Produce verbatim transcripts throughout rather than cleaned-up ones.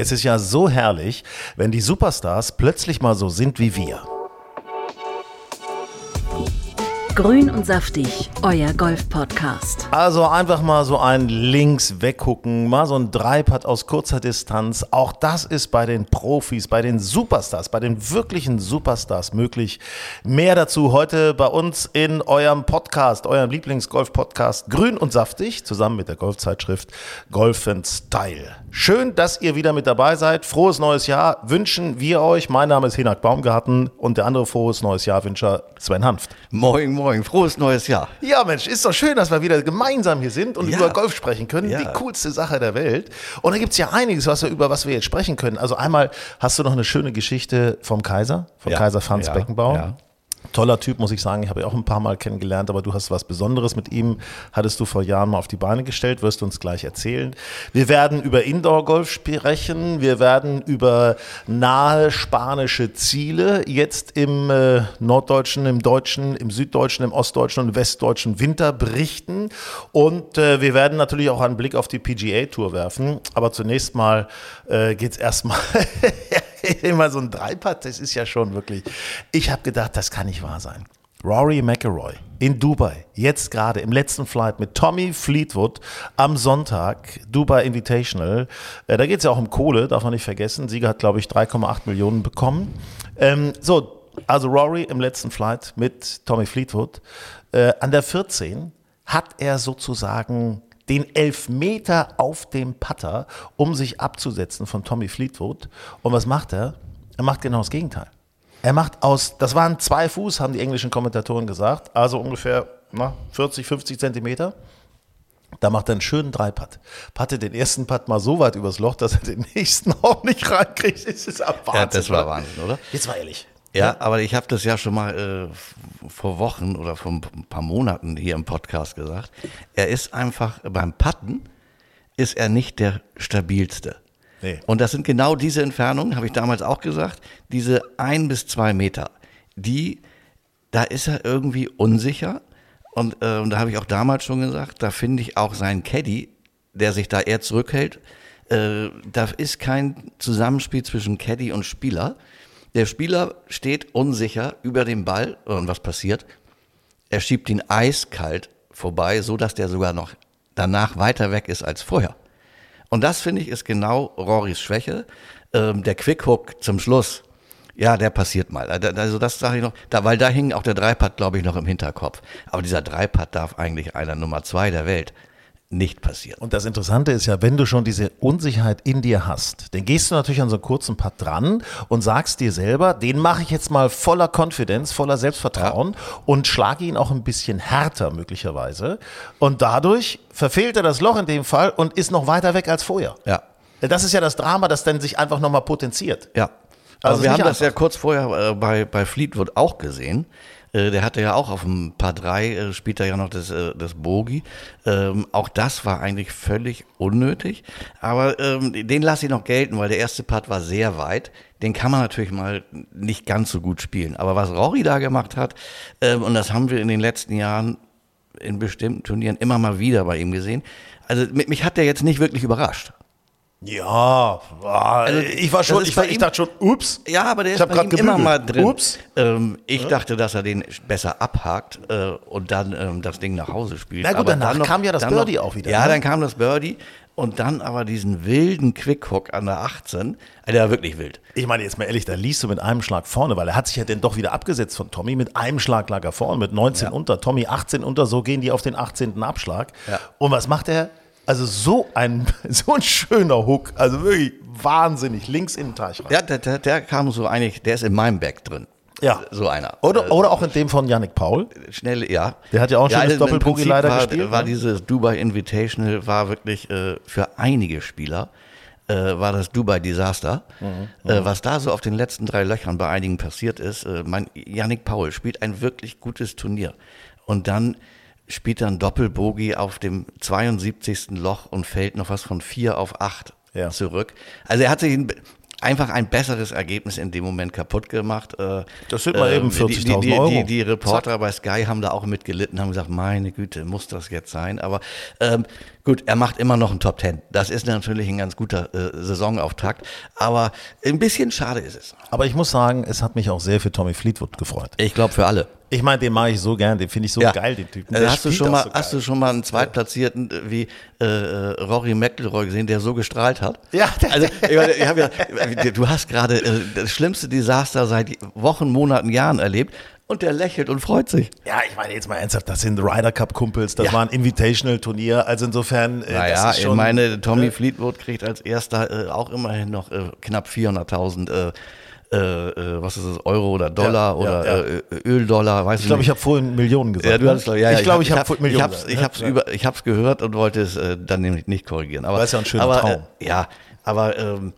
Es ist ja so herrlich, wenn die Superstars plötzlich mal so sind wie wir. Grün und saftig, euer Golf-Podcast. Also einfach mal so ein links weggucken, mal so ein Dreipad aus kurzer Distanz. Auch das ist bei den Profis, bei den Superstars, bei den wirklichen Superstars möglich. Mehr dazu heute bei uns in eurem Podcast, eurem Lieblingsgolf-Podcast Grün und saftig, zusammen mit der Golfzeitschrift Golfen Style. Schön, dass ihr wieder mit dabei seid. Frohes neues Jahr wünschen wir euch. Mein Name ist Hinnerk Baumgarten und der andere frohes neues Jahr-Wünscher Sven Hanft. Moin, moin. Frohes neues Jahr. Ja, Mensch, ist doch schön, dass wir wieder gemeinsam hier sind und ja. über Golf sprechen können. Ja. Die coolste Sache der Welt. Und da gibt es ja einiges, was wir, über was wir jetzt sprechen können. Also einmal hast du noch eine schöne Geschichte vom Kaiser, vom ja. Kaiser Franz ja. Beckenbauer. Ja. Toller Typ, muss ich sagen. Ich habe ihn auch ein paar Mal kennengelernt, aber du hast was Besonderes mit ihm. Hattest du vor Jahren mal auf die Beine gestellt, wirst du uns gleich erzählen. Wir werden über Indoor-Golf sprechen. Wir werden über nahe spanische Ziele jetzt im äh, norddeutschen, im deutschen, im süddeutschen, im ostdeutschen und westdeutschen Winter berichten. Und äh, wir werden natürlich auch einen Blick auf die P G A-Tour werfen. Aber zunächst mal äh, geht es erstmal immer so ein Dreipad, das ist ja schon wirklich. Ich habe gedacht, das kann nicht wahr sein. Rory McIlroy in Dubai, jetzt gerade im letzten Flight mit Tommy Fleetwood am Sonntag, Dubai Invitational. Da geht es ja auch um Kohle, darf man nicht vergessen. Sieger hat, glaube ich, drei Komma acht Millionen bekommen. Ähm, so, also Rory im letzten Flight mit Tommy Fleetwood. Äh, an der vierzehn hat er sozusagen den Elfmeter auf dem Putter, um sich abzusetzen von Tommy Fleetwood. Und was macht er? Er macht genau das Gegenteil. Er macht aus, das waren zwei Fuß, haben die englischen Kommentatoren gesagt, also ungefähr na, vierzig, fünfzig Zentimeter. Da macht er einen schönen Dreipad. Patte den ersten Putt mal so weit übers Loch, dass er den nächsten auch nicht reinkriegt. Das ist ja Wahnsinn. Ja, das war Wahnsinn, oder? Jetzt war ehrlich. Ja, aber ich habe das ja schon mal äh, vor Wochen oder vor ein paar Monaten hier im Podcast gesagt. Er ist einfach, beim Putten ist er nicht der stabilste. Nee. Und das sind genau diese Entfernungen, habe ich damals auch gesagt, diese ein bis zwei Meter, die, da ist er irgendwie unsicher. Und, äh, und da habe ich auch damals schon gesagt, da finde ich auch seinen Caddy, der sich da eher zurückhält, äh, da ist kein Zusammenspiel zwischen Caddy und Spieler. Der Spieler steht unsicher über dem Ball und was passiert? Er schiebt ihn eiskalt vorbei, so dass der sogar noch danach weiter weg ist als vorher. Und das, finde ich, ist genau Rorys Schwäche. Ähm, der Quickhook zum Schluss, ja, der passiert mal. Also das sage ich noch, da, weil da hing auch der Dreipad, glaube ich, noch im Hinterkopf. Aber dieser Dreipad darf eigentlich einer Nummer zwei der Welt nicht passiert. Und das Interessante ist ja, wenn du schon diese Unsicherheit in dir hast, dann gehst du natürlich an so einen kurzen Putt dran und sagst dir selber, den mache ich jetzt mal voller Confidence, voller Selbstvertrauen ja. und schlage ihn auch ein bisschen härter möglicherweise. Und dadurch verfehlt er das Loch in dem Fall und ist noch weiter weg als vorher. Ja. Das ist ja das Drama, das dann sich einfach nochmal potenziert. Ja. Also aber wir haben einfach das ja kurz vorher bei, bei Fleetwood auch gesehen. Der hatte ja auch auf dem Par drei, äh, spielt er ja noch das, äh, das Bogey. Ähm, auch das war eigentlich völlig unnötig. Aber ähm, den lasse ich noch gelten, weil der erste Part war sehr weit. Den kann man natürlich mal nicht ganz so gut spielen. Aber was Rory da gemacht hat, ähm, und das haben wir in den letzten Jahren in bestimmten Turnieren immer mal wieder bei ihm gesehen. Also mit, mich hat der jetzt nicht wirklich überrascht. Ja, also ich war schon, ich, war, ich dachte schon, ups. Ja, aber der ist bei ihm immer mal drin. Ups. Ähm, ich ja. dachte, dass er den besser abhakt äh, und dann ähm, das Ding nach Hause spielt. Na gut, aber danach noch, kam ja das Birdie noch, auch wieder. Ja, ne? Dann kam das Birdie und dann aber diesen wilden Quickhook an der achtzehn. Also der war wirklich wild. Ich meine, jetzt mal ehrlich, da liegst du mit einem Schlag vorne, weil er hat sich ja dann doch wieder abgesetzt von Tommy. Mit einem Schlag lag er vorne, mit neunzehn ja. unter, Tommy achtzehn unter, so gehen die auf den achtzehnten Abschlag. Ja. Und was macht er? Also so ein, so ein schöner Hook, also wirklich wahnsinnig, links in den Teich rein. Ja, der, der, der kam so eigentlich, der ist in meinem Bag drin, ja, so einer. Oder, oder auch in dem von Yannick Paul. Schnell, ja. Der hat ja auch ein ja, schönes also Doppelbogey leider war, gespielt. War dieses Dubai Invitational, war wirklich äh, für einige Spieler, äh, war das Dubai Desaster. Mhm, äh, was da so auf den letzten drei Löchern bei einigen passiert ist, äh, mein Yannick Paul spielt ein wirklich gutes Turnier und dann spielt dann Doppelbogey auf dem zweiundsiebzigsten Loch und fällt noch was von vier auf acht ja. zurück. Also er hat sich, einfach ein besseres Ergebnis in dem Moment kaputt gemacht. Das sind mal eben vierzigtausend Euro. Die, die, die Reporter Zack. bei Sky haben da auch mitgelitten, haben gesagt, meine Güte, muss das jetzt sein? Aber ähm, gut, er macht immer noch einen Top Ten. Das ist natürlich ein ganz guter äh, Saisonauftakt, aber ein bisschen schade ist es. Aber ich muss sagen, es hat mich auch sehr für Tommy Fleetwood gefreut. Ich glaube für alle. Ich meine, den mache ich so gern, den finde ich so ja. geil, den Typen. Der hast du schon mal, so hast du schon mal einen Zweitplatzierten wie äh, Rory McIlroy gesehen, der so gestrahlt hat? Ja. Also ich meine, ich habe ja, du hast gerade äh, das schlimmste Desaster seit Wochen, Monaten, Jahren erlebt. Und der lächelt und freut sich. Ja, ich meine jetzt mal ernsthaft, das sind Ryder Cup Kumpels, das ja. war ein Invitational-Turnier, also insofern. Äh, naja, das ist schon, ich meine, Tommy äh, Fleetwood kriegt als erster äh, auch immerhin noch äh, knapp vierhunderttausend äh, Äh, äh, was ist das, Euro oder Dollar ja, oder ja, ja. Äh, Öldollar, weiß ich nicht. Ich glaube, ich habe vorhin Millionen gesagt. Ja, du hast, ja, ja, ich glaube, ich, ich habe hab, vorhin Millionen gesagt. Ich habe es ja. ich hab's gehört und wollte es äh, dann nämlich nicht korrigieren. Aber das ist ja ein schöner aber, Traum. Äh, ja, aber ähm,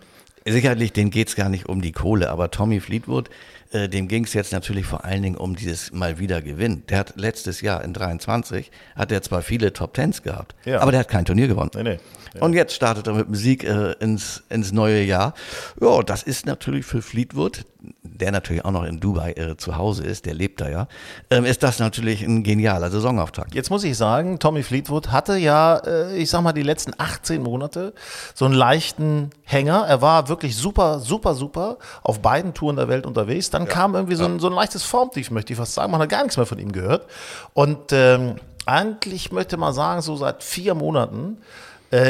sicherlich, denen geht es gar nicht um die Kohle. Aber Tommy Fleetwood, äh, dem ging es jetzt natürlich vor allen Dingen um dieses Mal wieder Gewinn. Der hat letztes Jahr in dreiundzwanzig, hat er zwar viele Top Tens gehabt, ja. aber der hat kein Turnier gewonnen. Nee, nee. Ja. Und jetzt startet er mit dem Sieg äh, ins, ins neue Jahr. Ja, das ist natürlich für Fleetwood, der natürlich auch noch in Dubai äh, zu Hause ist, der lebt da ja, ähm, ist das natürlich ein genialer Saisonauftakt. Jetzt muss ich sagen, Tommy Fleetwood hatte ja, äh, ich sag mal, die letzten achtzehn Monate so einen leichten Hänger. Er war wirklich super, super, super auf beiden Touren der Welt unterwegs. Dann ja. kam irgendwie so ein, so ein leichtes Formtief, möchte ich fast sagen. Man hat gar nichts mehr von ihm gehört. Und ähm, eigentlich möchte man sagen, so seit vier Monaten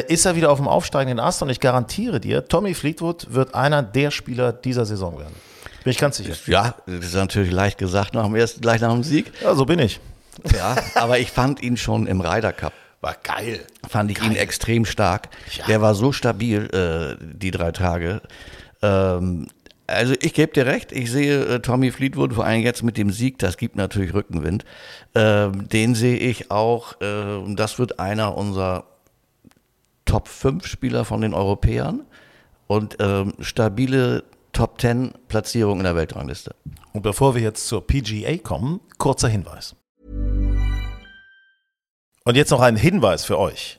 ist er wieder auf dem aufsteigenden Ast und ich garantiere dir, Tommy Fleetwood wird einer der Spieler dieser Saison werden. Bin ich ganz sicher. Ja, das ist natürlich leicht gesagt, nach dem ersten, gleich nach dem Sieg. Ja, so bin ich. Ja, aber ich fand ihn schon im Ryder Cup. War geil. Fand ich geil. Ihn extrem stark. Ja. Der war so stabil, äh, die drei Tage. Ähm, also ich gebe dir recht, ich sehe äh, Tommy Fleetwood, vor allem jetzt mit dem Sieg, das gibt natürlich Rückenwind. Ähm, den sehe ich auch, äh, das wird einer unserer Top fünf Spieler von den Europäern und ähm, stabile Top zehn Platzierung in der Weltrangliste. Und bevor wir jetzt zur P G A kommen, kurzer Hinweis. Und jetzt noch ein Hinweis für euch.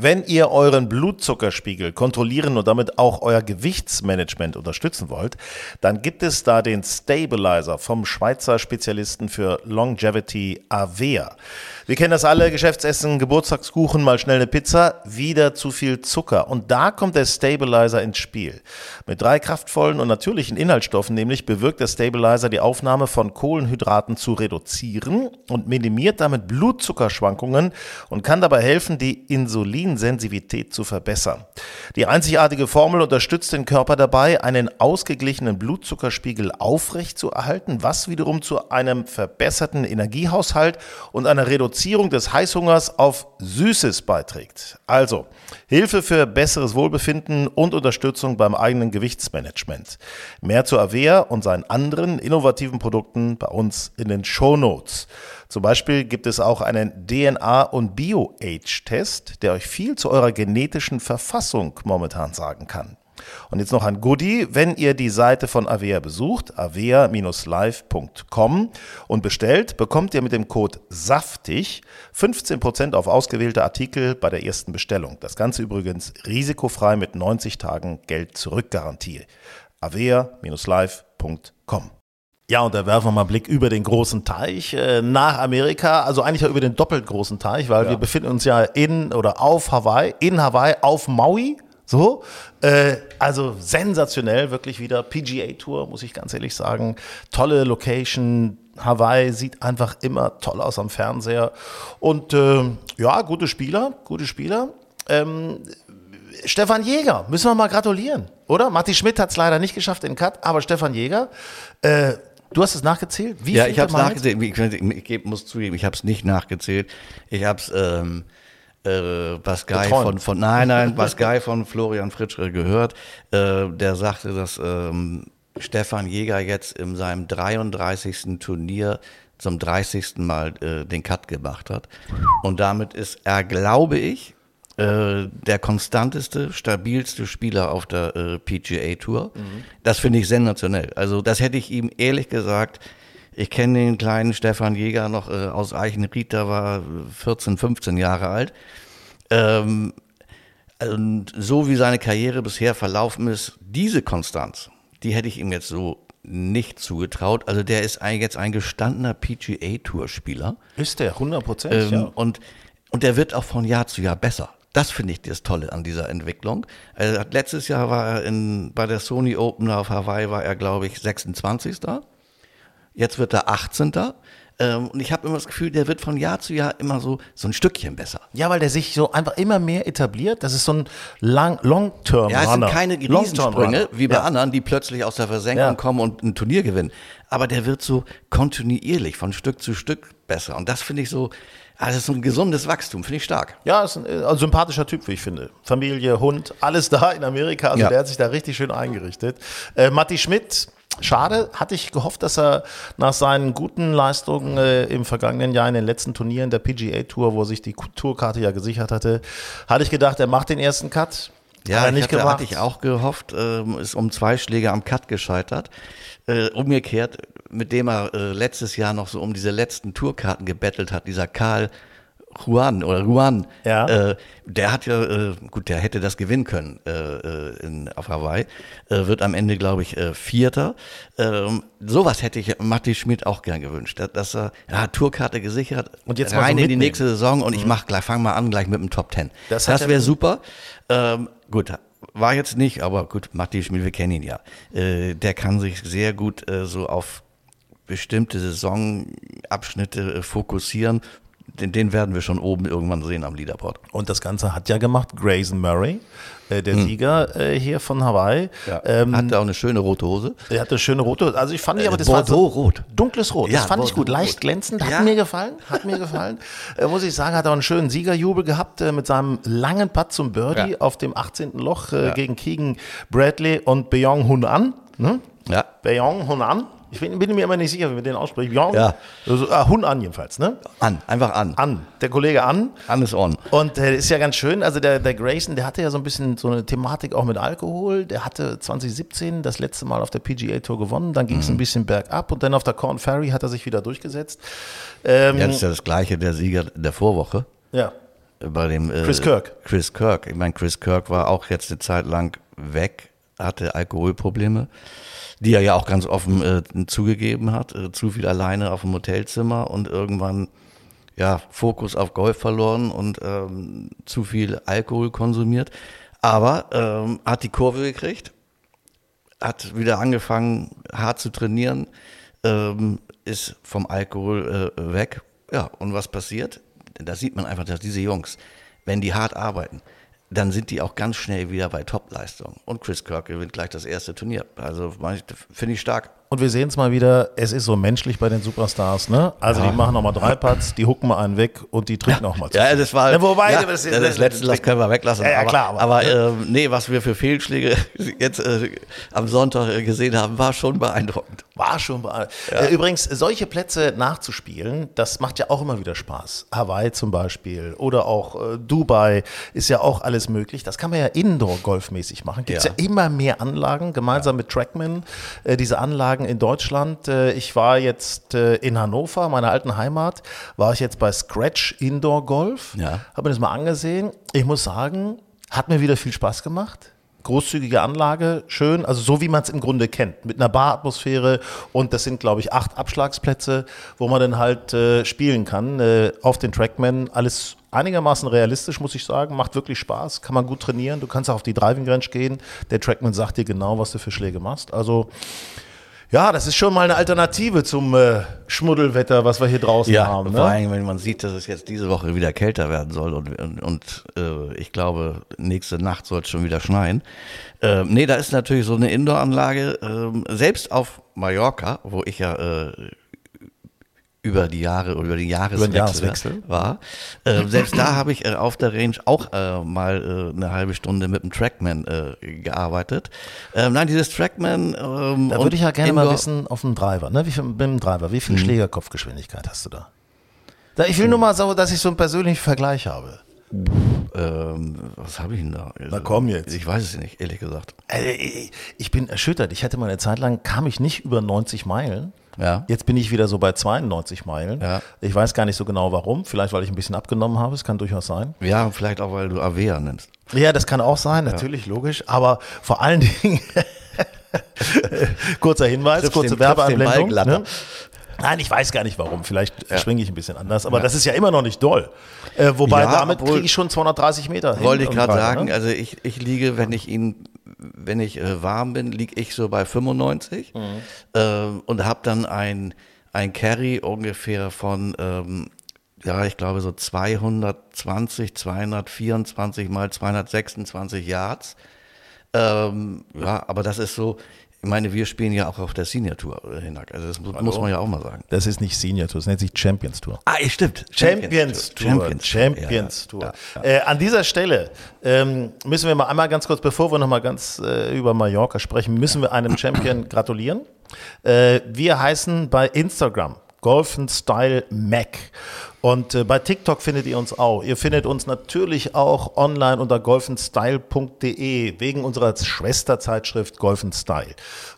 Wenn ihr euren Blutzuckerspiegel kontrollieren und damit auch euer Gewichtsmanagement unterstützen wollt, dann gibt es da den Stabilizer vom Schweizer Spezialisten für Longevity AVEA. Wir kennen das alle, Geschäftsessen, Geburtstagskuchen, mal schnell eine Pizza, wieder zu viel Zucker. Und da kommt der Stabilizer ins Spiel. Mit drei kraftvollen und natürlichen Inhaltsstoffen nämlich bewirkt der Stabilizer die Aufnahme von Kohlenhydraten zu reduzieren und minimiert damit Blutzuckerschwankungen und kann dabei helfen, die Insulin Sensitivität zu verbessern. Die einzigartige Formel unterstützt den Körper dabei, einen ausgeglichenen Blutzuckerspiegel aufrechtzuerhalten, was wiederum zu einem verbesserten Energiehaushalt und einer Reduzierung des Heißhungers auf Süßes beiträgt. Also Hilfe für besseres Wohlbefinden und Unterstützung beim eigenen Gewichtsmanagement. Mehr zu AVEA und seinen anderen innovativen Produkten bei uns in den Shownotes. Zum Beispiel gibt es auch einen D N A- und Bio-Age-Test, der euch viel zu eurer genetischen Verfassung momentan sagen kann. Und jetzt noch ein Goodie, wenn ihr die Seite von AVEA besucht, avea dash live punkt com und bestellt, bekommt ihr mit dem Code SAFTIG fünfzehn Prozent auf ausgewählte Artikel bei der ersten Bestellung. Das Ganze übrigens risikofrei mit neunzig Tagen Geld-Zurück-Garantie. avea dash live punkt com. Ja, und da werfen wir mal einen Blick über den großen Teich äh, nach Amerika, also eigentlich ja über den doppelt großen Teich, weil ja. wir befinden uns ja in oder auf Hawaii, in Hawaii, auf Maui, so. Äh, also sensationell, wirklich wieder P G A-Tour, muss ich ganz ehrlich sagen, tolle Location, Hawaii sieht einfach immer toll aus am Fernseher und äh, ja, gute Spieler, gute Spieler. Ähm, Stefan Jäger, müssen wir mal gratulieren, oder? Matti Schmidt hat es leider nicht geschafft in Cut, aber Stefan Jäger, äh, du hast es nachgezählt? Wie ja, ich habe es nachgezählt. Ich, ich, ich muss zugeben, ich habe es nicht nachgezählt. Ich habe es ähm, äh, Pascal von, von nein, nein, Pascal von Florian Fritsch gehört. Äh, der sagte, dass ähm, Stefan Jäger jetzt in seinem dreiunddreißigsten Turnier zum dreißigsten Mal äh, den Cut gemacht hat. Und damit ist er, glaube ich, der konstanteste, stabilste Spieler auf der äh, P G A-Tour. Mhm. Das finde ich sensationell. Also das hätte ich ihm ehrlich gesagt, ich kenne den kleinen Stefan Jäger noch äh, aus Eichenried, da war vierzehn, fünfzehn Jahre alt. Ähm, Und so wie seine Karriere bisher verlaufen ist, diese Konstanz, die hätte ich ihm jetzt so nicht zugetraut. Also der ist jetzt ein gestandener P G A-Tour-Spieler. Ist der, hundert Prozent. Ähm, ja. und, und der wird auch von Jahr zu Jahr besser. Das finde ich das Tolle an dieser Entwicklung. Also letztes Jahr war er in, bei der Sony Open auf Hawaii, war er, glaube ich, sechsundzwanzigster Jetzt wird er achtzehnter Und ich habe immer das Gefühl, der wird von Jahr zu Jahr immer so, so ein Stückchen besser. Ja, weil der sich so einfach immer mehr etabliert. Das ist so ein Long-Term-Runner. Ja, es sind keine Riesensprünge wie bei ja. anderen, die plötzlich aus der Versenkung ja. kommen und ein Turnier gewinnen. Aber der wird so kontinuierlich von Stück zu Stück besser. Und das finde ich so, also das ist so ein gesundes Wachstum, finde ich stark. Ja, ist ein, ein sympathischer Typ, wie ich finde. Familie, Hund, alles da in Amerika. Also ja. der hat sich da richtig schön eingerichtet. Äh, Matti Schmidt. Schade, hatte ich gehofft, dass er nach seinen guten Leistungen äh, im vergangenen Jahr in den letzten Turnieren der P G A-Tour, wo er sich die Tourkarte ja gesichert hatte, hatte ich gedacht, er macht den ersten Cut. Ja, hat er nicht gemacht. Hatte ich auch gehofft, äh, ist um zwei Schläge am Cut gescheitert. Äh, umgekehrt, mit dem er äh, letztes Jahr noch so um diese letzten Tourkarten gebettelt hat, dieser Karl Juan oder Juan, ja. äh, der hat ja, äh, gut, der hätte das gewinnen können äh, in, auf Hawaii, äh, wird am Ende, glaube ich, äh, Vierter. Ähm, sowas hätte ich Matti Schmidt auch gern gewünscht, dass er, ja, Tourkarte gesichert, und jetzt rein so in die nächste Saison und mhm. ich mach gleich, fang mal an, gleich mit dem Top Ten. Das, das wäre super. Ähm, gut, war jetzt nicht, aber gut, Matti Schmidt, wir kennen ihn ja. Äh, der kann sich sehr gut äh, so auf bestimmte Saisonabschnitte äh, fokussieren. Den, den werden wir schon oben irgendwann sehen am Leaderboard. Und das Ganze hat ja gemacht Grayson Murray, äh, der hm. Sieger äh, hier von Hawaii. Ja. Ähm, hatte auch eine schöne rote Hose. Er hatte eine schöne rote Hose. Also ich fand, äh, ich aber das Bordeaux war so rot. Dunkles Rot. Ja, das fand Bordeaux ich gut. Leicht rot. Glänzend. Hat ja. mir gefallen. Hat mir gefallen. äh, muss ich sagen, hat auch einen schönen Siegerjubel gehabt äh, mit seinem langen Putt zum Birdie ja. auf dem achtzehnten Loch äh, ja. gegen Keegan Bradley und Byeong Hun An. Hm? Ja. Byeong Hun An. Ich bin, bin mir immer nicht sicher, wie wir den aussprechen. Byeong, ja. also, ah, Hun An jedenfalls, ne? An, einfach An. An, der Kollege An. An ist on. Und der äh, ist ja ganz schön, also der, der Grayson, der hatte ja so ein bisschen so eine Thematik auch mit Alkohol. Der hatte zwanzig siebzehn das letzte Mal auf der P G A-Tour gewonnen, dann ging es mhm. ein bisschen bergab und dann auf der Corn Ferry hat er sich wieder durchgesetzt. Ähm, ja, das ist ja das Gleiche, der Sieger der Vorwoche. Ja. Bei dem äh, Chris Kirk. Chris Kirk. Ich meine, Chris Kirk war auch jetzt eine Zeit lang weg, hatte Alkoholprobleme, die er ja auch ganz offen äh, zugegeben hat, äh, zu viel alleine auf dem Hotelzimmer und irgendwann ja Fokus auf Golf verloren und ähm, zu viel Alkohol konsumiert, aber ähm, hat die Kurve gekriegt, hat wieder angefangen hart zu trainieren, ähm, ist vom Alkohol äh, weg, ja, und was passiert? Da sieht man einfach, dass diese Jungs, wenn die hart arbeiten, dann sind die auch ganz schnell wieder bei Topleistungen. Und Chris Kirk gewinnt gleich das erste Turnier. Also finde ich stark. Und wir sehen es mal wieder, es ist so menschlich bei den Superstars, ne? Also ja. die machen nochmal drei Putts, die hucken mal einen weg und die trinken ja. nochmal zu. Ja, das war, ja, wobei, ja, das, das, das, das letzte Lass können wir weglassen. Ja, ja klar. Aber, aber ja. Ähm, nee, was wir für Fehlschläge jetzt äh, am Sonntag gesehen haben, war schon beeindruckend. War schon beeindruckend. Ja. Äh, übrigens, solche Plätze nachzuspielen, das macht ja auch immer wieder Spaß. Hawaii zum Beispiel oder auch äh, Dubai ist ja auch alles möglich. Das kann man ja Indoor-Golfmäßig machen. Gibt es ja. ja immer mehr Anlagen, gemeinsam ja. mit Trackman, äh, diese Anlagen in Deutschland. Ich war jetzt in Hannover, meiner alten Heimat, war ich jetzt bei Scratch Indoor Golf, ja. habe mir das mal angesehen. Ich muss sagen, hat mir wieder viel Spaß gemacht. Großzügige Anlage, schön, also so wie man es im Grunde kennt, mit einer Baratmosphäre und das sind, glaube ich, acht Abschlagsplätze, wo man dann halt äh, spielen kann äh, auf den Trackman, alles einigermaßen realistisch, muss ich sagen, macht wirklich Spaß, kann man gut trainieren, du kannst auch auf die Driving Range gehen, der Trackman sagt dir genau, was du für Schläge machst, also ja, das ist schon mal eine Alternative zum äh, Schmuddelwetter, was wir hier draußen ja, haben. Ja, vor allem, ne? wenn man sieht, dass es jetzt diese Woche wieder kälter werden soll und, und, und äh, ich glaube, nächste Nacht soll es schon wieder schneien. Äh, nee, da ist natürlich so eine Indoor-Anlage, äh, selbst auf Mallorca, wo ich ja äh, über die Jahre oder über den Jahreswechsel, über den Jahreswechsel. war, äh, selbst da habe ich äh, auf der Range auch äh, mal äh, eine halbe Stunde mit dem Trackman äh, gearbeitet. Äh, nein, dieses Trackman. Ähm, da würde ich ja gerne mal wissen, auf dem Driver, ne? Wie viel, mit dem Driver, wie viel mhm. Schlägerkopfgeschwindigkeit hast du da? da ich will mhm. nur mal so, dass ich so einen persönlichen Vergleich habe. Ähm, was habe ich denn da? Na komm jetzt. Ich weiß es nicht, ehrlich gesagt. Also, ich bin erschüttert. Ich hatte mal eine Zeit lang, kam ich nicht über neunzig Meilen. Ja. Jetzt bin ich wieder so bei zweiundneunzig Meilen. Ja. Ich weiß gar nicht so genau warum. Vielleicht, weil ich ein bisschen abgenommen habe. Es kann durchaus sein. Ja, und vielleicht auch, weil du AVEA nimmst. Ja, das kann auch sein. Natürlich, ja. Logisch. Aber vor allen Dingen, kurzer Hinweis, Triff kurze den, Werbeanblendung. Ne? Nein, ich weiß gar nicht warum. Vielleicht ja. schwinge ich ein bisschen anders. Aber ja. das ist ja immer noch nicht doll. Äh, wobei, ja, damit kriege ich schon zweihundertdreißig Meter. Wollte ich gerade sagen. Ne? Also ich, ich liege, wenn ich ihn... wenn ich äh, warm bin, liege ich so bei fünfundneunzig mhm. ähm, und habe dann ein, ein Carry ungefähr von, ähm, ja, ich glaube so zweihundertzwanzig, zweihundertvierundzwanzig mal zweihundertsechsundzwanzig Yards. Ähm, ja, aber das ist so, ich meine, wir spielen ja auch auf der Senior-Tour, Hinnerk. Also das Hallo. Muss man ja auch mal sagen. Das ist nicht Senior-Tour, das nennt sich Champions-Tour. Ah, stimmt. Champions-Tour. Champions-Tour. Champions-Tour. Ja, ja. Äh, an dieser Stelle ähm, müssen wir mal einmal ganz kurz, bevor wir nochmal ganz äh, über Mallorca sprechen, müssen wir einem Champion gratulieren. Äh, wir heißen bei Instagram Golfen Style Mac. Und äh, bei TikTok findet ihr uns auch. Ihr findet uns natürlich auch online unter golfen style punkt de wegen unserer Schwesterzeitschrift Golfen Style.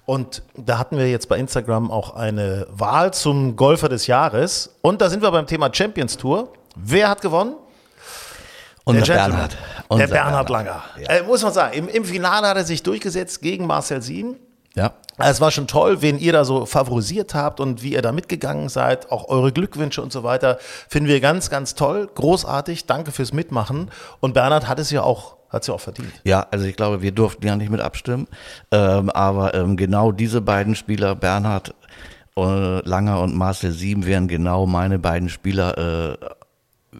Und da hatten wir jetzt bei Instagram auch eine Wahl zum Golfer des Jahres. Und da sind wir beim Thema Champions Tour. Wer hat gewonnen? Unser der Bernhard. Unser der Bernhard, Bernhard Langer. Ja. Äh, muss man sagen, im, im Finale hat er sich durchgesetzt gegen Marcel Sieben. Ja. Es war schon toll, wen ihr da so favorisiert habt und wie ihr da mitgegangen seid, auch eure Glückwünsche und so weiter, finden wir ganz, ganz toll, großartig, danke fürs Mitmachen und Bernhard hat es ja auch, hat es ja auch verdient. Ja, also ich glaube, wir durften ja nicht mit abstimmen, ähm, aber ähm, genau diese beiden Spieler, Bernhard äh, Langer und Marcel Sieben, wären genau meine beiden Spieler äh,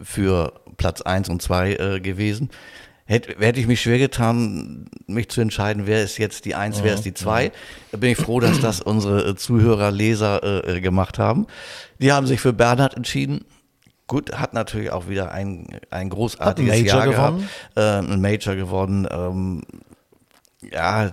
für Platz eins und zwei äh, gewesen. Hätte, hätte ich mich schwer getan, mich zu entscheiden, wer ist jetzt die eins, wer ist die zwei. Da bin ich froh, dass das unsere Zuhörer, Leser äh, gemacht haben. Die haben sich für Bernhard entschieden. Gut, hat natürlich auch wieder ein, ein großartiges ein Jahr gewonnen. gehabt. Äh, ein Major gewonnen. Ähm, ja,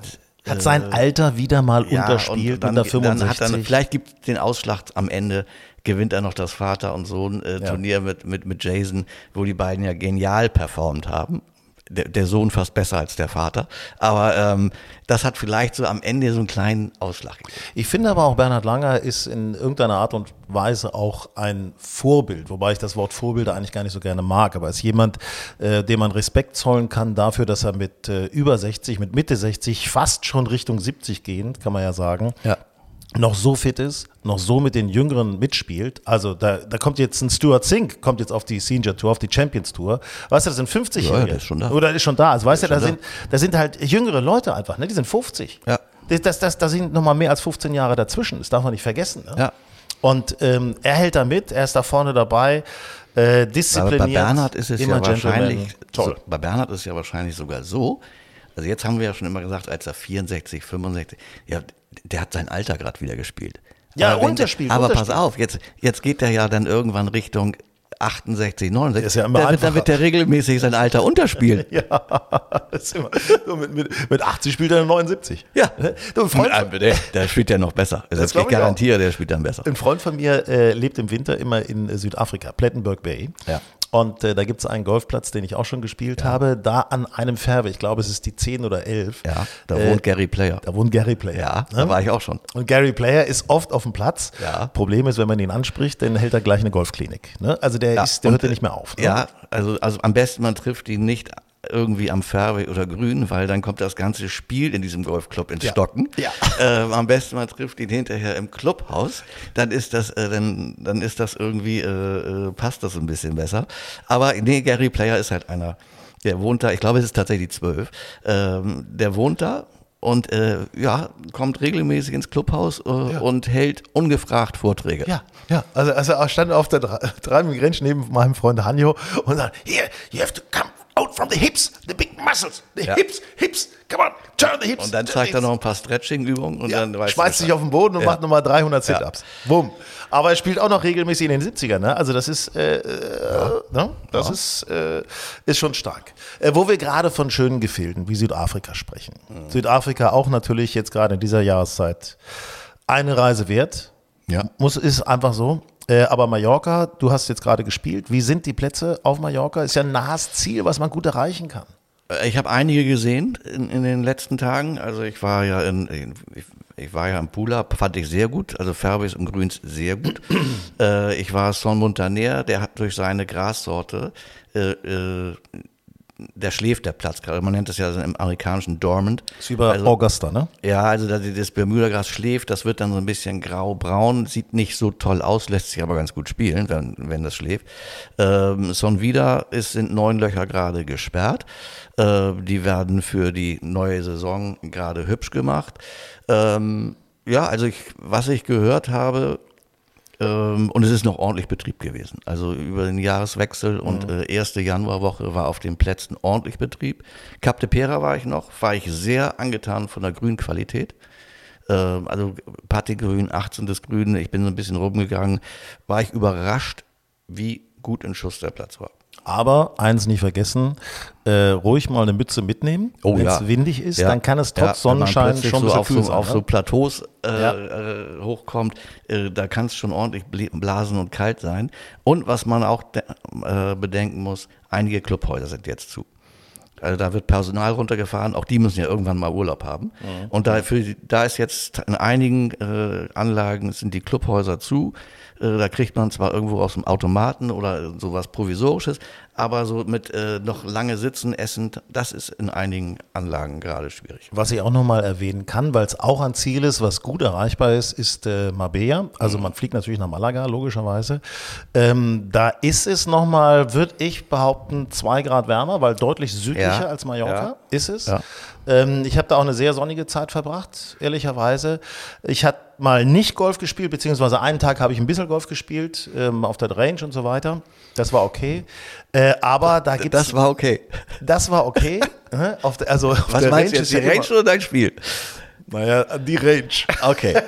hat sein äh, Alter wieder mal ja, unterspielt unter fünfundsechzig. Dann dann, vielleicht gibt es den Ausschlag am Ende. Gewinnt er noch das Vater- und Sohn-Turnier äh, ja. mit, mit, mit Jason, wo die beiden ja genial performt haben. Der Sohn fast besser als der Vater. Aber ähm, das hat vielleicht so am Ende so einen kleinen Ausschlag gegeben. Ich finde aber auch, Bernhard Langer ist in irgendeiner Art und Weise auch ein Vorbild. Wobei ich das Wort Vorbilder eigentlich gar nicht so gerne mag. Aber ist jemand, äh, dem man Respekt zollen kann dafür, dass er mit äh, über sechzig, mit Mitte sechzig, fast schon Richtung siebzig gehend, kann man ja sagen, ja. noch so fit ist, noch so mit den Jüngeren mitspielt. Also da, da kommt jetzt ein Stuart Sink, kommt jetzt auf die Senior Tour, auf die Champions Tour. Weißt du, das sind fünfzig Jahre. Ja, der ist schon da. Oder der ist schon da. Also weißt du, da sind, da sind halt jüngere Leute einfach, ne? Die sind fünfzig. Ja. Das, das, das, da sind nochmal mehr als fünfzehn Jahre dazwischen. Das darf man nicht vergessen. Ne? Ja. Und ähm, er hält da mit, er ist da vorne dabei, äh, diszipliniert. Aber bei Bernhard ist es ja wahrscheinlich, toll. So, bei Bernhard ist es ja wahrscheinlich sogar so, also jetzt haben wir ja schon immer gesagt, als er vierundsechzig, fünfundsechzig, ja, der hat sein Alter gerade wieder gespielt. Ja, aber Unterspiel. Der, aber Unterspiel. Pass auf, jetzt, jetzt geht der ja dann irgendwann Richtung achtundsechzig, neunundsechzig. Ist ja immer da, dann wird der regelmäßig sein Alter unterspielen. Ja, das ist immer, so mit, mit, mit achtzig spielt er neunundsiebzig. Ja, du, ein Freund von, der, der spielt ja noch besser. Das, das kann ich garantiere, auch. Der spielt dann besser. Ein Freund von mir äh, lebt im Winter immer in Südafrika, Plettenberg Bay. Ja. Und äh, da gibt es einen Golfplatz, den ich auch schon gespielt ja. habe, da an einem Fairway, ich glaube es ist die zehn oder elf. Ja, da wohnt äh, Gary Player. Da wohnt Gary Player. Ja, ne? Da war ich auch schon. Und Gary Player ist oft auf dem Platz. Ja. Problem ist, wenn man ihn anspricht, dann hält er gleich eine Golfklinik. Ne? Also der, ja. ist, der Und, hört ja nicht mehr auf. Ne? Ja, also, also am besten man trifft ihn nicht irgendwie am Fairway oder Grün, weil dann kommt das ganze Spiel in diesem Golfclub ins ja. Stocken. Ja. Äh, am besten man trifft ihn hinterher im Clubhaus, dann ist das, äh, dann, dann ist das irgendwie, äh, passt das ein bisschen besser. Aber nee, Gary Player ist halt einer, der wohnt da, ich glaube es ist tatsächlich zwölf, ähm, der wohnt da und äh, ja, kommt regelmäßig ins Clubhaus äh, ja. und hält ungefragt Vorträge. Ja, ja. Also, also er stand auf der treibenden Grenze neben meinem Freund Hanjo und sagt, here, you have to come out from the hips, the big muscles, the ja. hips, hips, come on, turn the hips. Und dann zeigt er noch ein paar Stretching-Übungen und ja, dann weiß schmeißt sich auf den Boden und ja. macht nochmal dreihundert Sit-Ups. Ja. Boom. Aber er spielt auch noch regelmäßig in den siebzigern, ne? Also das ist, äh, ja. ne? das ja. ist, äh, ist schon stark. Äh, wo wir gerade von schönen Gefilden wie Südafrika sprechen. Mhm. Südafrika auch natürlich jetzt gerade in dieser Jahreszeit eine Reise wert. Ja. Muss, ist einfach so. Äh, aber Mallorca, du hast jetzt gerade gespielt. Wie sind die Plätze auf Mallorca? Ist ja ein nahes Ziel, was man gut erreichen kann. Ich habe einige gesehen in, in den letzten Tagen. Also ich war ja in, in, Ich war ja am Pula, fand ich sehr gut, also Fairways und Grüns sehr gut. äh, ich war Son Montaner, der hat durch seine Grassorte, äh, äh, der schläft der Platz gerade. Man nennt das ja so im amerikanischen Dormant. Das ist wie bei also, Augusta, ne? Ja, also das Bermuda-Gras schläft, das wird dann so ein bisschen grau-braun, sieht nicht so toll aus, lässt sich aber ganz gut spielen, wenn, wenn das schläft. Ähm, Son Vida ist, sind neun Löcher gerade gesperrt. Äh, die werden für die neue Saison gerade hübsch gemacht. Ähm, ja, also ich, was ich gehört habe, und es ist noch ordentlich Betrieb gewesen. Also über den Jahreswechsel und äh, erste Januarwoche war auf den Plätzen ordentlich Betrieb. Cap de Pera war ich noch, war ich sehr angetan von der Grünqualität. Äh, also Pattegrün, achtzehntes Grün, ich bin so ein bisschen rumgegangen, war ich überrascht, wie gut in Schuss der Platz war. Aber eins nicht vergessen, äh, ruhig mal eine Mütze mitnehmen, oh, wenn es ja. windig ist, ja. dann kann es trotz ja, Sonnenschein schon so auf, so, sein, auf so Plateaus äh, ja. äh, hochkommt, äh, da kann es schon ordentlich blasen und kalt sein. Und was man auch de- äh, bedenken muss, einige Clubhäuser sind jetzt zu. Also da wird Personal runtergefahren, auch die müssen ja irgendwann mal Urlaub haben. Mhm. Und da, für, da ist jetzt in einigen äh, Anlagen sind die Clubhäuser zu. Äh, da kriegt man zwar irgendwo aus dem Automaten oder sowas Provisorisches, aber so mit äh, noch lange sitzen, essen, das ist in einigen Anlagen gerade schwierig. Was ich auch nochmal erwähnen kann, weil es auch ein Ziel ist, was gut erreichbar ist, ist äh, Marbella. Also man fliegt natürlich nach Malaga, logischerweise. Ähm, da ist es nochmal, würde ich behaupten, zwei Grad wärmer, weil deutlich südlicher ja, als Mallorca ja, ist es. Ja. Ähm, ich habe da auch eine sehr sonnige Zeit verbracht, ehrlicherweise. Ich hatte mal nicht Golf gespielt, beziehungsweise einen Tag habe ich ein bisschen Golf gespielt, ähm, auf der Range und so weiter. Das war okay. Äh, aber da gibt's Das war okay. Das war okay. auf der, also auf Was der meinst Range du jetzt, die Range oder dein Spiel? Naja, die Range. Okay.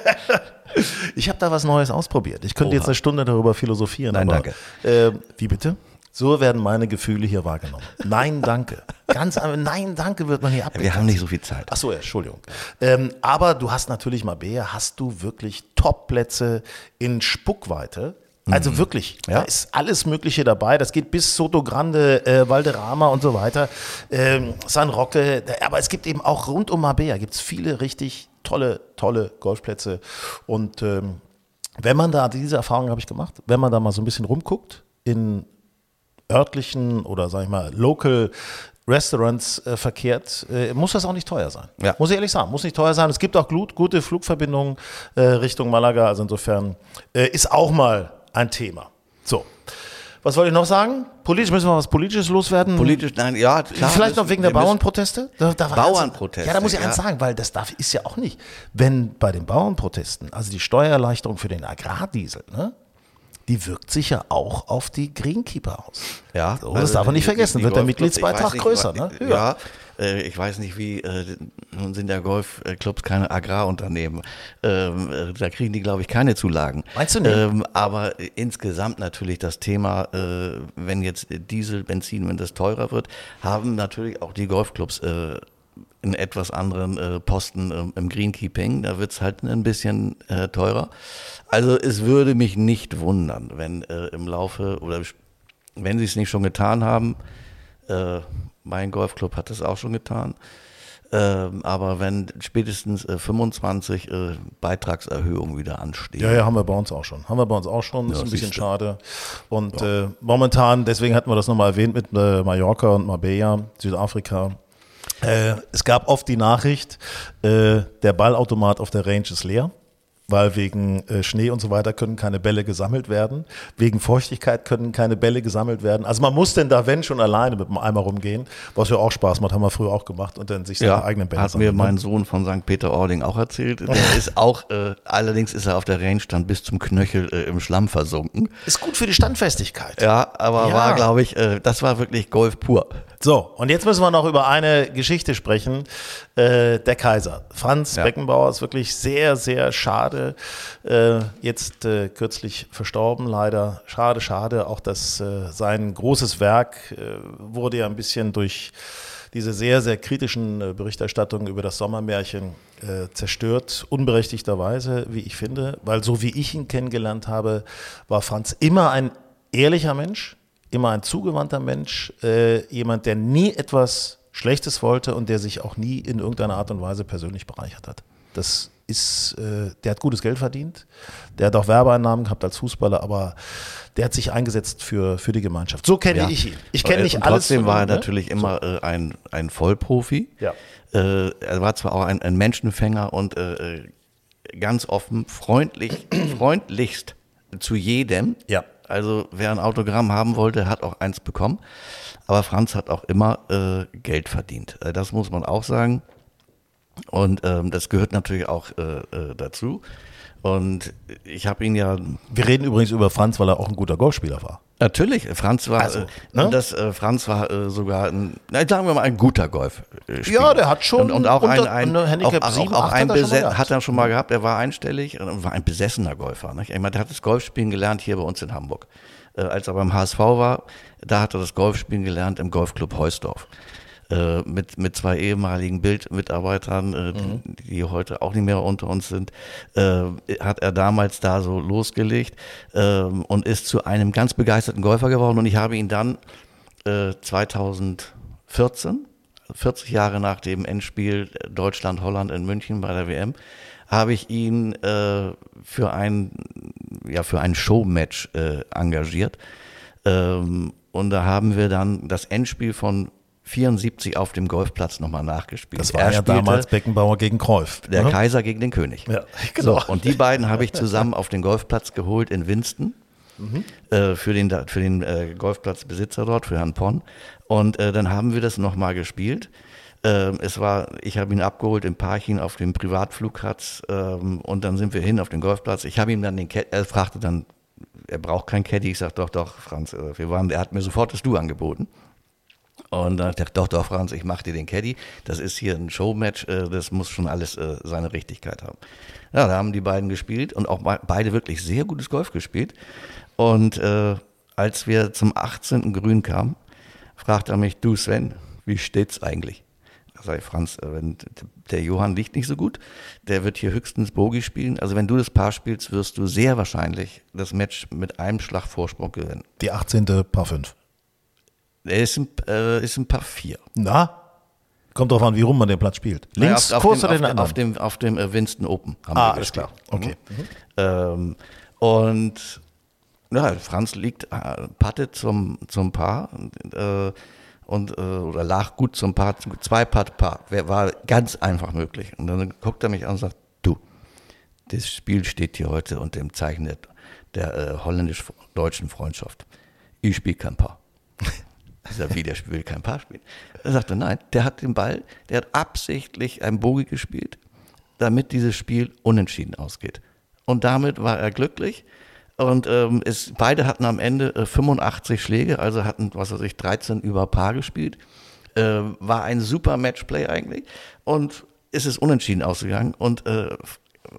Ich habe da was Neues ausprobiert. Ich könnte Oha. jetzt eine Stunde darüber philosophieren. Nein, aber, danke. Äh, wie bitte? So werden meine Gefühle hier wahrgenommen. Nein, danke. Ganz, nein, danke wird man hier abgekannt. Wir haben nicht so viel Zeit. Ach so, ja, Entschuldigung. Ähm, aber du hast natürlich, Marbella, hast du wirklich Top-Plätze in Spuckweite. Also wirklich, ja. Da ist alles Mögliche dabei. Das geht bis Soto Grande, äh, Valderrama und so weiter, ähm, San Roque. Aber es gibt eben auch rund um Marbella gibt's viele richtig tolle, tolle Golfplätze. Und ähm, wenn man da, diese Erfahrung habe ich gemacht, wenn man da mal so ein bisschen rumguckt in örtlichen oder sag ich mal local Restaurants äh, verkehrt, äh, muss das auch nicht teuer sein. Ja. Muss ich ehrlich sagen, muss nicht teuer sein. Es gibt auch gut, gute Flugverbindungen äh, Richtung Malaga, also insofern äh, ist auch mal ein Thema. So, was wollte ich noch sagen? Politisch müssen wir was Politisches loswerden. Politisch, nein, ja, klar. Vielleicht noch wegen der Bauernproteste? Da, da Bauernproteste. Ja, da muss ich ja. eins sagen, weil das darf, ist ja auch nicht. Wenn bei den Bauernprotesten, also die Steuererleichterung für den Agrardiesel, ne? Die wirkt sich ja auch auf die Greenkeeper aus. Ja, so, das also darf man nicht vergessen, die wird die der Mitgliedsbeitrag nicht, größer. Ne? Ja, äh, ich weiß nicht, wie, äh, nun sind ja Golfclubs keine Agrarunternehmen. Ähm, da kriegen die, glaube ich, keine Zulagen. Meinst du nicht? Ähm, aber insgesamt natürlich das Thema, äh, wenn jetzt Diesel, Benzin, wenn das teurer wird, haben natürlich auch die Golfclubs äh, in etwas anderen äh, Posten äh, im Greenkeeping, da wird's halt ein bisschen äh, teurer. Also es würde mich nicht wundern, wenn äh, im Laufe oder wenn sie es nicht schon getan haben, äh, mein Golfclub hat es auch schon getan, äh, aber wenn spätestens äh, fünfundzwanzig äh, Beitragserhöhungen wieder anstehen. Ja, ja, haben wir bei uns auch schon. Haben wir bei uns auch schon, ja, ist ein bisschen schade. Und ja. äh, momentan, deswegen hatten wir das nochmal erwähnt mit äh, Mallorca und Marbella, Südafrika. Äh, es gab oft die Nachricht, äh, der Ballautomat auf der Range ist leer, weil wegen äh, Schnee und so weiter können keine Bälle gesammelt werden, wegen Feuchtigkeit können keine Bälle gesammelt werden. Also man muss denn da, wenn, schon alleine mit dem Eimer rumgehen, was ja auch Spaß macht, haben wir früher auch gemacht und dann sich seine ja, eigenen Bälle sammeln. Hat mir mein Sohn von Sankt Peter-Ording auch erzählt. Der ist auch, äh, allerdings ist er auf der Range dann bis zum Knöchel äh, im Schlamm versunken. Ist gut für die Standfestigkeit. Ja, aber ja. war, glaube ich, äh, das war wirklich Golf pur. So, und jetzt müssen wir noch über eine Geschichte sprechen. Äh, der Kaiser. Franz ja. Beckenbauer ist wirklich sehr, sehr schade. Äh, jetzt äh, kürzlich verstorben, leider. Schade, schade. Auch das, äh, sein großes Werk äh, wurde ja ein bisschen durch diese sehr, sehr kritischen äh, Berichterstattungen über das Sommermärchen äh, zerstört. Unberechtigterweise, wie ich finde. Weil so wie ich ihn kennengelernt habe, war Franz immer ein ehrlicher Mensch. Immer ein zugewandter Mensch, äh, jemand, der nie etwas Schlechtes wollte und der sich auch nie in irgendeiner Art und Weise persönlich bereichert hat. Das ist, äh, der hat gutes Geld verdient, der hat auch Werbeeinnahmen gehabt als Fußballer, aber der hat sich eingesetzt für, für die Gemeinschaft. So kenne ja. ich ihn. Ich kenne nicht alles. Trotzdem war er natürlich immer äh, ein, ein Vollprofi. Ja. Äh, er war zwar auch ein, ein Menschenfänger und äh, ganz offen, freundlich, freundlichst zu jedem. Ja. Also wer ein Autogramm haben wollte, hat auch eins bekommen. Aber Franz hat auch immer äh, Geld verdient. Das muss man auch sagen. Und ähm, das gehört natürlich auch äh, dazu. Und ich habe ihn ja... Wir reden übrigens über Franz, weil er auch ein guter Golfspieler war. Natürlich, Franz war also, ne? das, äh, Franz war äh, sogar, ein, na, sagen wir mal, ein guter Golfspieler. Ja, der hat schon... Und, und auch unter, ein, ein Handicap auch, sieben, auch, auch ein Besess, hat er schon mal gehabt, er war einstellig und war ein besessener Golfer. Nicht? Ich meine, der hat das Golfspielen gelernt hier bei uns in Hamburg. Äh, als er beim H S V war, da hat er das Golfspielen gelernt im Golfclub Heusdorf. Äh, mit, mit zwei ehemaligen Bild-Mitarbeitern, äh, mhm. die, die heute auch nicht mehr unter uns sind, äh, hat er damals da so losgelegt äh, und ist zu einem ganz begeisterten Golfer geworden. Und ich habe ihn dann äh, zweitausendvierzehn, vierzig Jahre nach dem Endspiel Deutschland-Holland in München bei der W M, habe ich ihn äh, für ein, ja, für ein Showmatch äh, engagiert. Ähm, und da haben wir dann das Endspiel von vierundsiebzig auf dem Golfplatz nochmal nachgespielt. Das war er ja damals Beckenbauer gegen Cruyff. Der ne? Kaiser gegen den König. Ja, genau. So, und die beiden habe ich zusammen auf den Golfplatz geholt in Winston mhm. äh, für den, für den äh, Golfplatzbesitzer dort, für Herrn Ponn. Und äh, dann haben wir das nochmal gespielt. Ähm, es war, ich habe ihn abgeholt im Parchim auf dem Privatflugplatz ähm, und dann sind wir hin auf den Golfplatz. Ich habe ihm dann den Caddy, er fragte dann, er braucht keinen Caddy. Ich sage, doch, doch, Franz, wir waren, er hat mir sofort das Du angeboten. Und dann dachte ich, doch, doch, Franz, ich mache dir den Caddy. Das ist hier ein Showmatch, das muss schon alles seine Richtigkeit haben. Ja, da haben die beiden gespielt und auch beide wirklich sehr gutes Golf gespielt. Und äh, als wir zum achtzehnten Grün kamen, fragte er mich, du Sven, wie steht's eigentlich? Da sage ich, Franz, wenn, der Johann liegt nicht so gut, der wird hier höchstens Bogey spielen. Also wenn du das Paar spielst, wirst du sehr wahrscheinlich das Match mit einem Schlag Vorsprung gewinnen. Die achtzehnte Par fünf. Er ist ein, äh, ist ein Par vier. Na? Kommt drauf an, wie rum man den Platz spielt. Links, naja, kurz oder den anderen? Auf dem, auf dem Winston Open haben ah, wir alles gespielt. Klar. Okay. Mhm. Ähm, und ja, Franz liegt, puttet zum, zum Paar äh, und, äh, oder lag gut zum Paar, zwei Putt Paar. War ganz einfach möglich. Und dann guckt er mich an und sagt, du, das Spiel steht hier heute unter dem Zeichen der, der äh, holländisch-deutschen Freundschaft. Ich spiele kein Paar. Ich sage, wie, der will kein Paar spielen. Er sagte, nein, der hat den Ball, der hat absichtlich einen Bogey gespielt, damit dieses Spiel unentschieden ausgeht. Und damit war er glücklich. Und ähm, es, beide hatten am Ende äh, fünfundachtzig Schläge, also hatten, was weiß ich, dreizehn über Paar gespielt. Äh, war ein super Matchplay eigentlich. Und es ist unentschieden ausgegangen. Und äh,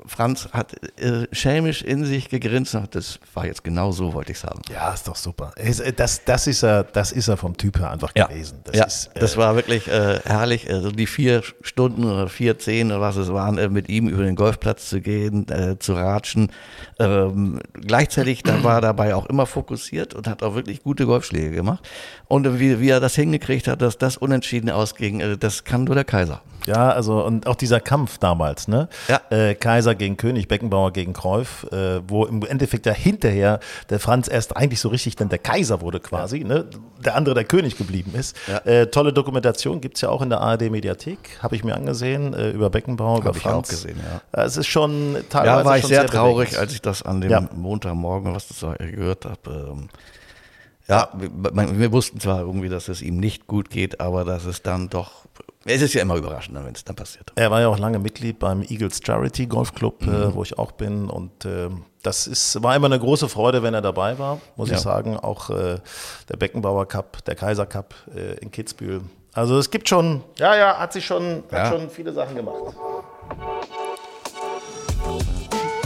Franz hat äh, schelmisch in sich gegrinst und hat, das war jetzt genau so, wollte ich es haben. Ja, ist doch super. Das, das, ist er, das ist er vom Typ her einfach ja. gewesen. Das, ja. ist, äh, das war wirklich äh, herrlich, also die vier Stunden oder vier, zehn oder was es waren, äh, mit ihm über den Golfplatz zu gehen, äh, zu ratschen. Ähm, gleichzeitig da war er dabei auch immer fokussiert und hat auch wirklich gute Golfschläge gemacht. Und äh, wie, wie er das hingekriegt hat, dass das unentschieden ausging, äh, das kann nur der Kaiser. Ja, also und auch dieser Kampf damals, ne? Ja. Äh, Kaiser gegen König, Beckenbauer gegen Cruyff, äh, wo im Endeffekt ja hinterher der Franz erst eigentlich so richtig dann der Kaiser wurde quasi, ja. ne? Der andere der König geblieben ist. Ja. Äh, tolle Dokumentation gibt's ja auch in der A R D-Mediathek, habe ich mir angesehen, äh, über Beckenbauer, hab über ich Franz. Auch gesehen, ja. Äh, es ist schon teilweise ja, war ich schon sehr, sehr traurig, bewegend. Als ich das an dem ja. Montagmorgen, was das gehört habe. Ähm Ja, wir, wir wussten zwar irgendwie, dass es ihm nicht gut geht, aber dass es dann doch, es ist ja immer überraschend, wenn es dann passiert. Er war ja auch lange Mitglied beim Eagles Charity Golf Club, mhm. äh, wo ich auch bin und äh, das ist, war immer eine große Freude, wenn er dabei war, muss ja. ich sagen, auch äh, der Beckenbauer Cup, der Kaiser Cup äh, in Kitzbühel. Also es gibt schon, ja, ja, hat sich schon, ja. hat schon viele Sachen gemacht.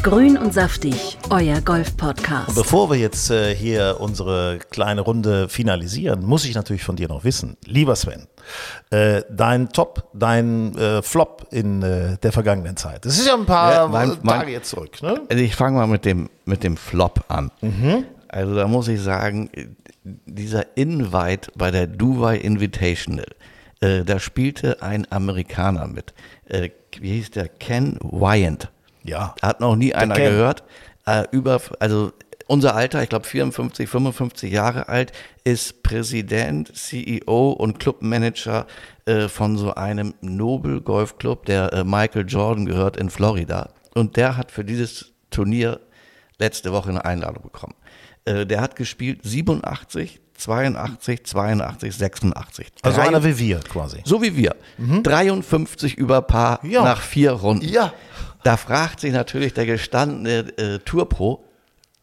Grün und saftig, euer Golf-Podcast. Bevor wir jetzt äh, hier unsere kleine Runde finalisieren, muss ich natürlich von dir noch wissen, lieber Sven, äh, dein Top, dein äh, Flop in äh, der vergangenen Zeit. Das ist ja ein paar ja, mein, mein, Tage jetzt zurück. Ne? Also ich fange mal mit dem, mit dem Flop an. Mhm. Also da muss ich sagen, dieser Invite bei der Dubai Invitational Äh, da spielte ein Amerikaner mit. Äh, wie hieß der? Ken Wyant. Ja. Hat noch nie der einer Ken. gehört. Äh, über, also unser Alter, ich glaube vierundfünfzig, fünfundfünfzig Jahre alt, ist Präsident, C E O und Clubmanager äh, von so einem Nobel-Golfclub, der äh, Michael Jordan gehört, in Florida. Und der hat für dieses Turnier letzte Woche eine Einladung bekommen. Äh, der hat gespielt siebenundachtzig, zweiundachtzig, zweiundachtzig, sechsundachtzig. Also einer wie wir quasi. So wie wir. Mhm. dreiundfünfzig über Paar ja. nach vier Runden. Ja. Da fragt sich natürlich der gestandene äh, Tourpro,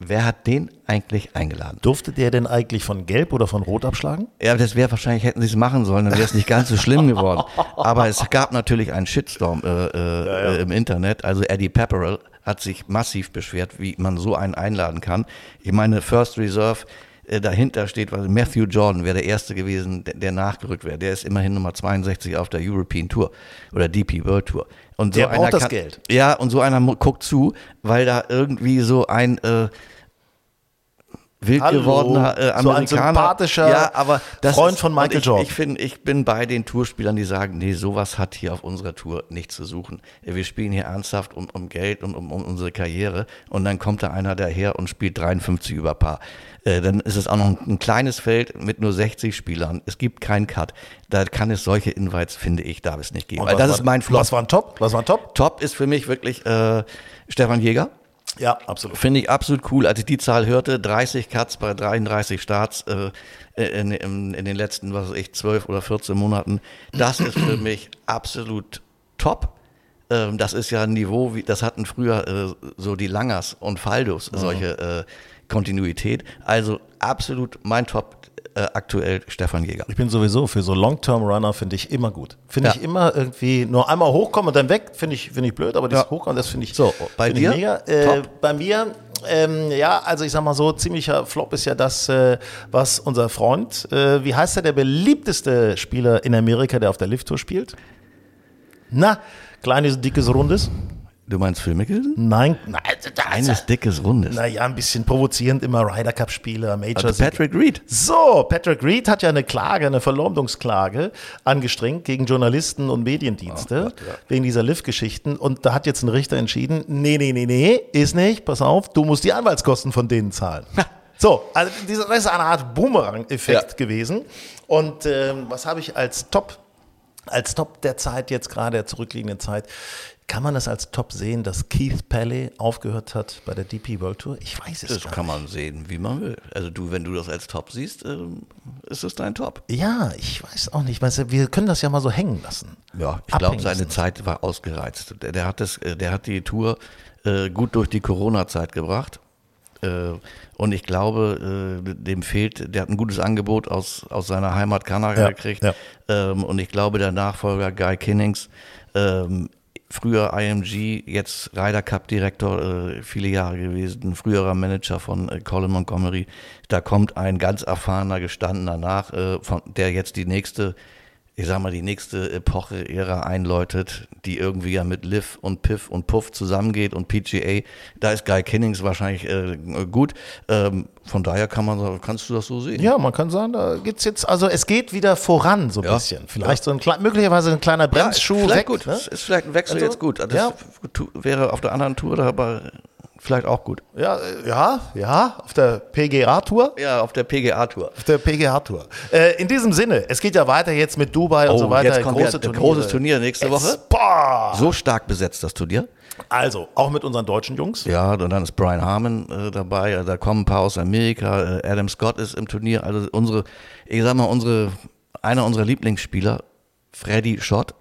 wer hat den eigentlich eingeladen? Durfte der denn eigentlich von Gelb oder von Rot abschlagen? Ja, das wäre wahrscheinlich, hätten sie es machen sollen, dann wäre es nicht ganz so schlimm geworden. Aber es gab natürlich einen Shitstorm äh, äh, ja, ja. im Internet. Also Eddie Pepperell hat sich massiv beschwert, wie man so einen einladen kann. Ich meine, First Reserve, äh, dahinter steht, also Matthew Jordan wäre der Erste gewesen, der, der nachgerückt wäre. Der ist immerhin Nummer zweiundsechzig auf der European Tour oder D P World Tour. Und so der braucht das Geld. Ja, und so einer guckt zu, weil da irgendwie so ein äh, wild Hallo, gewordener äh, Amerikaner. So ein sympathischer ja, aber das Freund ist, von Michael ich, Jordan. Ich, find, ich bin bei den Tourspielern, die sagen, nee, sowas hat hier auf unserer Tour nichts zu suchen. Wir spielen hier ernsthaft um, um Geld und um, um unsere Karriere. Und dann kommt da einer daher und spielt dreiundfünfzig über Paar. Äh, dann ist es auch noch ein, ein kleines Feld mit nur sechzig Spielern. Es gibt keinen Cut. Da kann es solche Invites, finde ich, darf es nicht geben. Das war, ist mein Flop. Was war ein Top? Was war ein Top? Top ist für mich wirklich äh, Stefan Jäger. Ja, absolut. Finde ich absolut cool. Als ich die Zahl hörte, dreißig Cuts bei dreiunddreißig Starts äh, in, in, in den letzten, was weiß ich, zwölf oder vierzehn Monaten. Das ist für mich absolut top. Ähm, das ist ja ein Niveau, wie, das hatten früher äh, so die Langers und Faldos, solche äh, Kontinuität. Also absolut mein Top äh, aktuell Stefan Jäger. Ich bin sowieso für so Long-Term-Runner, finde ich immer gut. Finde ja. ich immer irgendwie nur einmal hochkommen und dann weg, finde ich, finde ich blöd, aber das ja. Hochkommen, das finde ich so. Bei find dir? Mega. Äh, bei mir, ähm, ja, also ich sag mal so, ziemlicher Flop ist ja das, äh, was unser Freund, äh, wie heißt er, der beliebteste Spieler in Amerika, der auf der Lift-Tour spielt? Na, kleines, dickes, rundes. Du meinst Phil Mickelson? Nein. nein Eines dickes Rundes. Naja, ein bisschen provozierend immer Ryder Cup Spieler, Major. Also Patrick Reed. So, Patrick Reed hat ja eine Klage, eine Verleumdungsklage angestrengt gegen Journalisten und Mediendienste oh Gott, ja. wegen dieser Lift-Geschichten. Und da hat jetzt ein Richter entschieden, nee, nee, nee, nee, ist nicht, pass auf, du musst die Anwaltskosten von denen zahlen. So, also das ist eine Art Boomerang-Effekt ja. gewesen. Und ähm, was habe ich als Top, als Top der Zeit jetzt gerade, der zurückliegenden Zeit, kann man das als Top sehen, dass Keith Pelley aufgehört hat bei der D P World Tour? Ich weiß es das gar nicht. Das kann man sehen, wie man will. Also du, wenn du das als Top siehst, ist es dein Top. Ja, ich weiß auch nicht. Wir können das ja mal so hängen lassen. Ja, ich glaube, seine Zeit war ausgereizt. Der hat, das, der hat die Tour gut durch die Corona-Zeit gebracht. Und ich glaube, dem fehlt, der hat ein gutes Angebot aus, aus seiner Heimat Kanada ja, gekriegt. Ja. Und ich glaube, der Nachfolger Guy Kinnings, früher I M G, jetzt Ryder Cup Direktor, äh, viele Jahre gewesen, früherer Manager von äh, Colin Montgomery. Da kommt ein ganz erfahrener, gestandener nach, äh, von, der jetzt die nächste, ich sag mal, die nächste Epoche, Ära einläutet, die irgendwie ja mit Liv und Piff und Puff zusammengeht und P G A. Da ist Guy Kinnings wahrscheinlich äh, gut. Ähm, von daher kann man, kannst du das so sehen? Ja, man kann sagen, da geht's jetzt, also es geht wieder voran so ein ja. bisschen. Vielleicht ja. so ein kleiner, möglicherweise ein kleiner Bremsschuh ja, ist weg. Gut. Ne? Ist vielleicht ein Wechsel also, jetzt gut. Das ja. wäre auf der anderen Tour dabei. Vielleicht auch gut. Ja, ja, ja, auf der P G A-Tour. Ja, auf der P G A-Tour. Auf der P G A-Tour. Äh, in diesem Sinne, es geht ja weiter jetzt mit Dubai oh, und so weiter. Jetzt kommt Große Turnier. Großes Turnier nächste es, Woche. Boah. So stark besetzt das Turnier. Also, auch mit unseren deutschen Jungs. Ja, und dann ist Brian Harmon äh, dabei. Also, da kommen ein paar aus Amerika. Äh, Adam Scott ist im Turnier. Also unsere, ich sag mal, unsere, einer unserer Lieblingsspieler, Freddie Schott,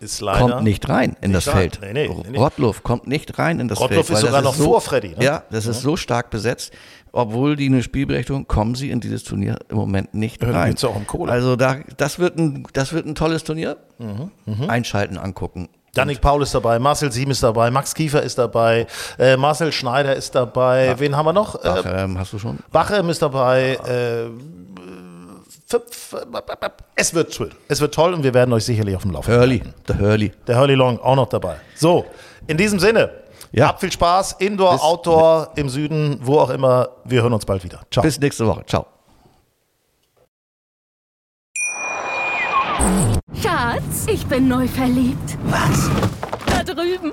Ist kommt nicht rein in nicht das rein. Feld. Nee, nee, nee, nee. Rottluff kommt nicht rein in das Rottluff Feld. Rottluff ist sogar noch so, vor Freddy. Ne? Ja, das ja. ist so stark besetzt. Obwohl die eine Spielberechtigung, kommen sie in dieses Turnier im Moment nicht ja, rein. Auch im Kohle. Also da, das, wird ein, das wird ein tolles Turnier. Mhm. Mhm. Einschalten, angucken. Yannick Paul ist dabei, Marcel Sieben ist dabei, Max Kiefer ist dabei, äh, Marcel Schneider ist dabei. Ja. Wen haben wir noch? Bachem äh, hast du schon? Bachem ist dabei. Ja. Äh, Es wird toll. Es wird toll und wir werden euch sicherlich auf dem Laufenden halten. Der Hurley. Der Hurley Long auch noch dabei. So, in diesem Sinne, ja. habt viel Spaß, Indoor, Bis Outdoor, im Süden, wo auch immer. Wir hören uns bald wieder. Ciao. Bis nächste Woche. Ciao. Schatz, ich bin neu verliebt. Was? Da drüben.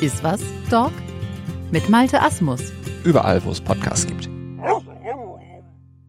Iswas Dog mit Malte Asmus. Überall, wo es Podcasts gibt.